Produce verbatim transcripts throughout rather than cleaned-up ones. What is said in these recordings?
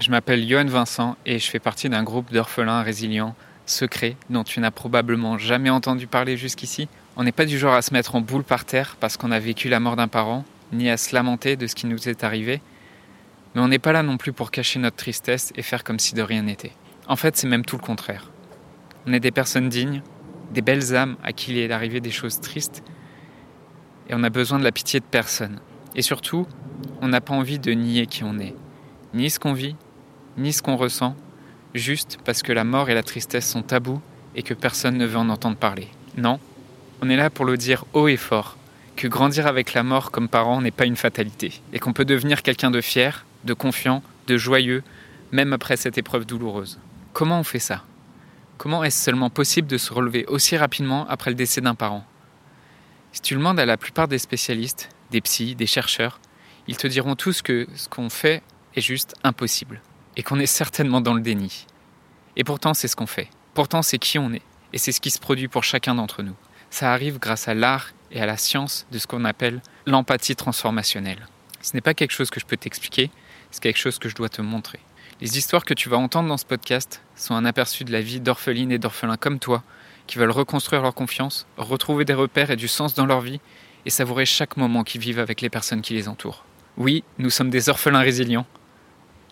Je m'appelle Yoann Vincent et je fais partie d'un groupe d'orphelins résilients secrets dont tu n'as probablement jamais entendu parler jusqu'ici. On n'est pas du genre à se mettre en boule par terre parce qu'on a vécu la mort d'un parent, ni à se lamenter de ce qui nous est arrivé. Mais on n'est pas là non plus pour cacher notre tristesse et faire comme si de rien n'était. En fait, c'est même tout le contraire. On est des personnes dignes, des belles âmes à qui il est arrivé des choses tristes, et on a besoin de la pitié de personne. Et surtout, on n'a pas envie de nier qui on est, ni ce qu'on vit, ni ce qu'on ressent, juste parce que la mort et la tristesse sont tabous et que personne ne veut en entendre parler. Non, on est là pour le dire haut et fort, que grandir avec la mort comme parent n'est pas une fatalité, et qu'on peut devenir quelqu'un de fier, de confiant, de joyeux, même après cette épreuve douloureuse. Comment on fait ça ? Comment est-ce seulement possible de se relever aussi rapidement après le décès d'un parent ? Si tu demandes à la plupart des spécialistes, des psys, des chercheurs, ils te diront tous que ce qu'on fait est juste impossible, et qu'on est certainement dans le déni. Et pourtant, c'est ce qu'on fait. Pourtant, c'est qui on est, et c'est ce qui se produit pour chacun d'entre nous. Ça arrive grâce à l'art et à la science de ce qu'on appelle l'empathie transformationnelle. Ce n'est pas quelque chose que je peux t'expliquer, c'est quelque chose que je dois te montrer. Les histoires que tu vas entendre dans ce podcast sont un aperçu de la vie d'orphelines et d'orphelins comme toi, qui veulent reconstruire leur confiance, retrouver des repères et du sens dans leur vie, et savourer chaque moment qu'ils vivent avec les personnes qui les entourent. Oui, nous sommes des orphelins résilients,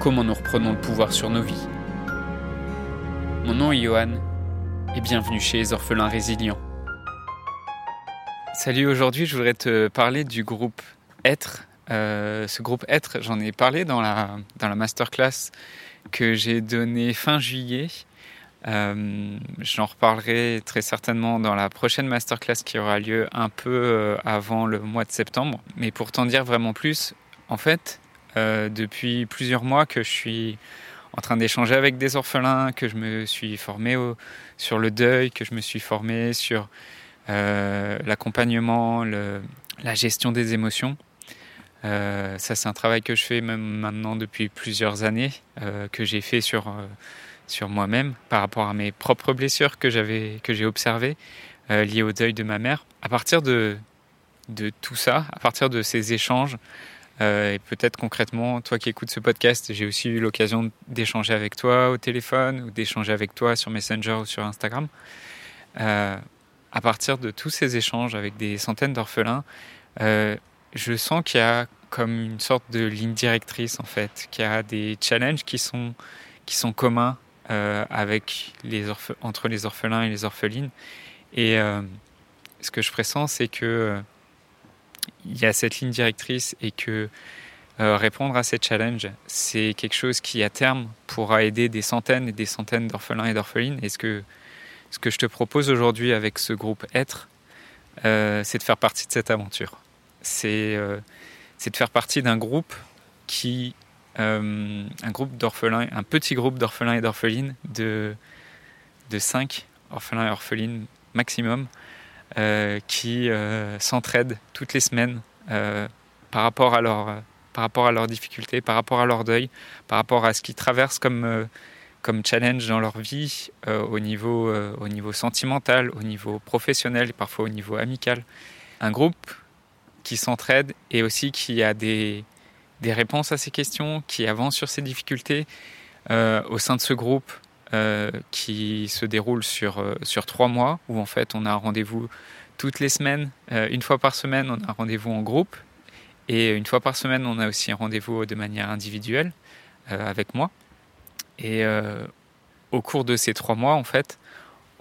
comment nous reprenons le pouvoir sur nos vies ? Mon nom est Johan, et bienvenue chez les Orphelins Résilients. Salut, aujourd'hui je voudrais te parler du groupe E T R E S. Euh, ce groupe E T R E S, j'en ai parlé dans la, dans la masterclass que j'ai donnée fin juillet. Euh, j'en reparlerai très certainement dans la prochaine masterclass qui aura lieu un peu avant le mois de septembre. Mais pour t'en dire vraiment plus, en fait, euh, depuis plusieurs mois que je suis en train d'échanger avec des orphelins, que je me suis formé au, sur le deuil, que je me suis formé sur... Euh, l'accompagnement, le, la gestion des émotions. Euh, ça, c'est un travail que je fais même maintenant depuis plusieurs années, euh, que j'ai fait sur, euh, sur moi-même par rapport à mes propres blessures que, j'avais, que j'ai observées euh, liées au deuil de ma mère. À partir de, de tout ça, à partir de ces échanges, euh, et peut-être concrètement, toi qui écoutes ce podcast, j'ai aussi eu l'occasion d'échanger avec toi au téléphone ou d'échanger avec toi sur Messenger ou sur Instagram. Euh, À partir de tous ces échanges avec des centaines d'orphelins, euh, je sens qu'il y a comme une sorte de ligne directrice, en fait, qu'il y a des challenges qui sont, qui sont communs euh, avec les orph- entre les orphelins et les orphelines. Et euh, ce que je pressens, c'est qu'il euh, y a cette ligne directrice et que euh, répondre à ces challenges, c'est quelque chose qui, à terme, pourra aider des centaines et des centaines d'orphelins et d'orphelines. Est-ce que Ce que je te propose aujourd'hui avec ce groupe E T R E S, euh, c'est de faire partie de cette aventure. C'est, euh, c'est de faire partie d'un groupe qui, euh, un groupe d'orphelins, un petit groupe d'orphelins et d'orphelines de de cinq orphelins et orphelines maximum, euh, qui euh, s'entraident toutes les semaines euh, par rapport à leur, euh, par rapport à leurs difficultés, par rapport à leur deuil, par rapport à ce qu'ils traversent comme euh, comme challenge dans leur vie, euh, au niveau, euh, au niveau sentimental, au niveau professionnel, parfois au niveau amical. Un groupe qui s'entraide et aussi qui a des, des réponses à ces questions, qui avance sur ces difficultés. Euh, au sein de ce groupe euh, qui se déroule sur, euh, sur trois mois, où en fait on a un rendez-vous toutes les semaines, euh, une fois par semaine on a un rendez-vous en groupe, et une fois par semaine on a aussi un rendez-vous de manière individuelle euh, avec moi. Et euh, au cours de ces trois mois, en fait,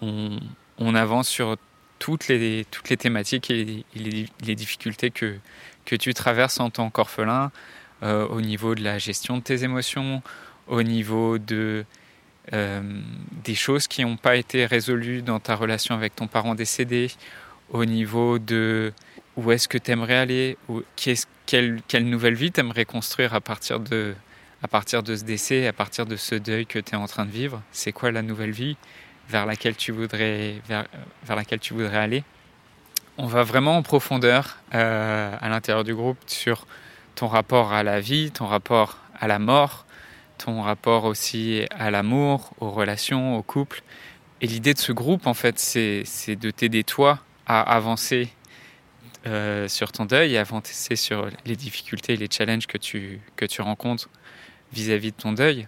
on, on avance sur toutes les, toutes les thématiques et les, les difficultés que, que tu traverses en tant qu'orphelin, euh, au niveau de la gestion de tes émotions, au niveau de, euh, des choses qui n'ont pas été résolues dans ta relation avec ton parent décédé, au niveau de où est-ce que tu aimerais aller, où, quelle, quelle nouvelle vie tu aimerais construire à partir de... à à partir de ce décès, à partir de ce deuil que tu es en train de vivre, c'est quoi la nouvelle vie vers laquelle tu voudrais, vers, vers laquelle tu voudrais aller. On va vraiment en profondeur euh, à l'intérieur du groupe sur ton rapport à la vie, ton rapport à la mort, ton rapport aussi à l'amour, aux relations, au couple. Et l'idée de ce groupe, en fait, c'est, c'est de t'aider toi à avancer euh, sur ton deuil, à avancer sur les difficultés et les challenges que tu, que tu rencontres vis-à-vis de ton deuil.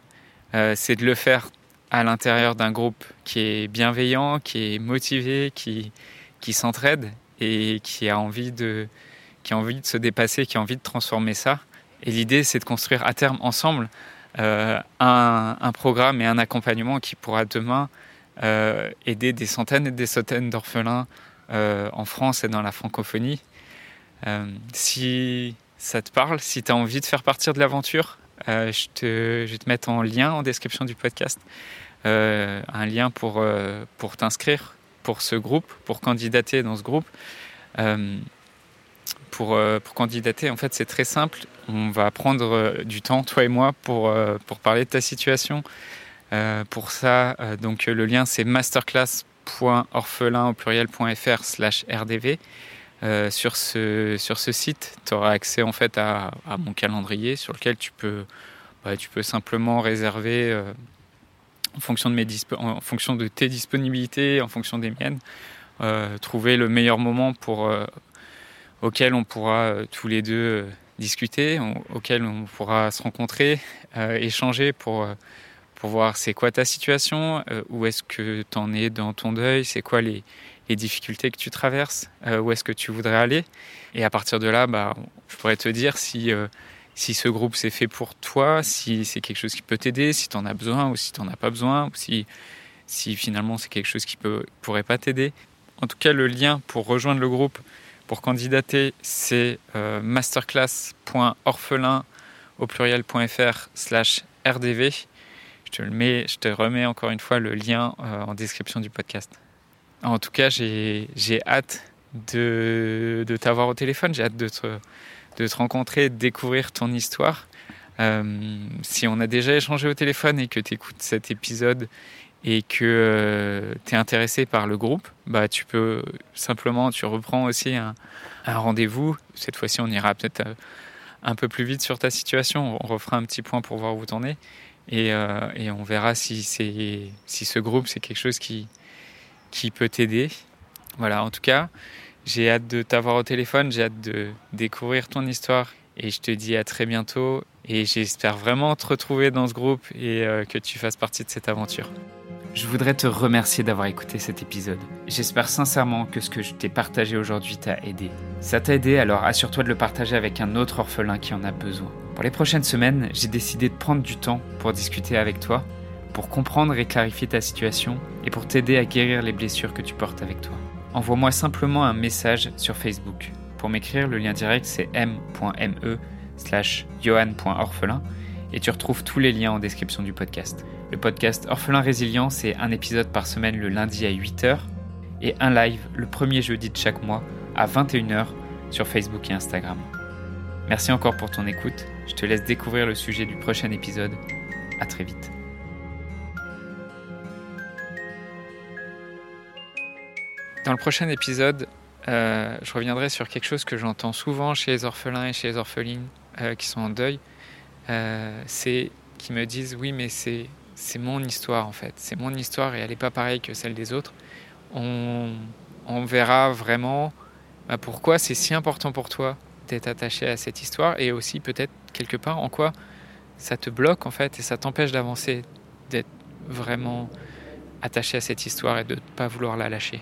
Euh, c'est de le faire à l'intérieur d'un groupe qui est bienveillant, qui est motivé, qui, qui s'entraide et qui a envie de, qui a envie de se dépasser, qui a envie de transformer ça. Et l'idée, c'est de construire à terme ensemble euh, un, un programme et un accompagnement qui pourra demain euh, aider des centaines et des centaines d'orphelins euh, en France et dans la francophonie. Euh, si ça te parle, si tu as envie de faire partie de l'aventure, Euh, je, te, je vais te mettre en lien en description du podcast euh, un lien pour, euh, pour t'inscrire pour ce groupe, pour candidater dans ce groupe euh, pour, euh, pour candidater en fait c'est très simple, on va prendre euh, du temps toi et moi pour, euh, pour parler de ta situation euh, pour ça euh, donc euh, le lien c'est masterclass point orphelins au pluriel point fr slash r d v. Euh, sur, ce, sur ce site, tu auras accès en fait à, à mon calendrier sur lequel tu peux, bah, tu peux simplement réserver euh, en, fonction de mes dispo- en fonction de tes disponibilités, en fonction des miennes, euh, trouver le meilleur moment pour, euh, auquel on pourra euh, tous les deux euh, discuter, on, auquel on pourra se rencontrer, euh, échanger pour, euh, pour voir c'est quoi ta situation, euh, où est-ce que tu en es dans ton deuil, c'est quoi les... les difficultés que tu traverses, euh, où est-ce que tu voudrais aller. Et à partir de là, bah, je pourrais te dire si, euh, si ce groupe c'est fait pour toi, si c'est quelque chose qui peut t'aider, si tu en as besoin ou si tu n'en as pas besoin, ou si, si finalement c'est quelque chose qui ne pourrait pas t'aider. En tout cas, le lien pour rejoindre le groupe, pour candidater, c'est euh, masterclass point orphelins au pluriel point fr slash r d v. Je te le mets, je te remets encore une fois le lien euh, en description du podcast. En tout cas, j'ai, j'ai hâte de, de t'avoir au téléphone, j'ai hâte de te, de te rencontrer, de découvrir ton histoire. Euh, si on a déjà échangé au téléphone et que tu écoutes cet épisode et que euh, tu es intéressé par le groupe, bah, tu peux simplement, tu reprends aussi un, un rendez-vous. Cette fois-ci, on ira peut-être un peu plus vite sur ta situation, on refera un petit point pour voir où t'en es et, euh, et on verra si, c'est, si ce groupe, c'est quelque chose qui... qui peut t'aider. Voilà, en tout cas, j'ai hâte de t'avoir au téléphone, j'ai hâte de découvrir ton histoire et je te dis à très bientôt et j'espère vraiment te retrouver dans ce groupe et euh, que tu fasses partie de cette aventure. Je voudrais te remercier d'avoir écouté cet épisode. J'espère sincèrement que ce que je t'ai partagé aujourd'hui t'a aidé. Ça t'a aidé, alors assure-toi de le partager avec un autre orphelin qui en a besoin. Pour les prochaines semaines, j'ai décidé de prendre du temps pour discuter avec toi, pour comprendre et clarifier ta situation et pour t'aider à guérir les blessures que tu portes avec toi. Envoie-moi simplement un message sur Facebook. Pour m'écrire, le lien direct c'est m point m e slash yoann point orphelin et tu retrouves tous les liens en description du podcast. Le podcast Orphelins Résilients, c'est un épisode par semaine le lundi à huit heures et un live le premier jeudi de chaque mois à vingt et une heures sur Facebook et Instagram. Merci encore pour ton écoute. Je te laisse découvrir le sujet du prochain épisode. À très vite. Dans le prochain épisode, euh, je reviendrai sur quelque chose que j'entends souvent chez les orphelins et chez les orphelines euh, qui sont en deuil. Euh, c'est qu'ils me disent « oui, mais c'est, c'est mon histoire en fait, c'est mon histoire et elle n'est pas pareille que celle des autres. On, on verra vraiment bah, pourquoi c'est si important pour toi d'être attaché à cette histoire et aussi peut-être quelque part en quoi ça te bloque en fait et ça t'empêche d'avancer, d'être vraiment attaché à cette histoire et de ne pas vouloir la lâcher ».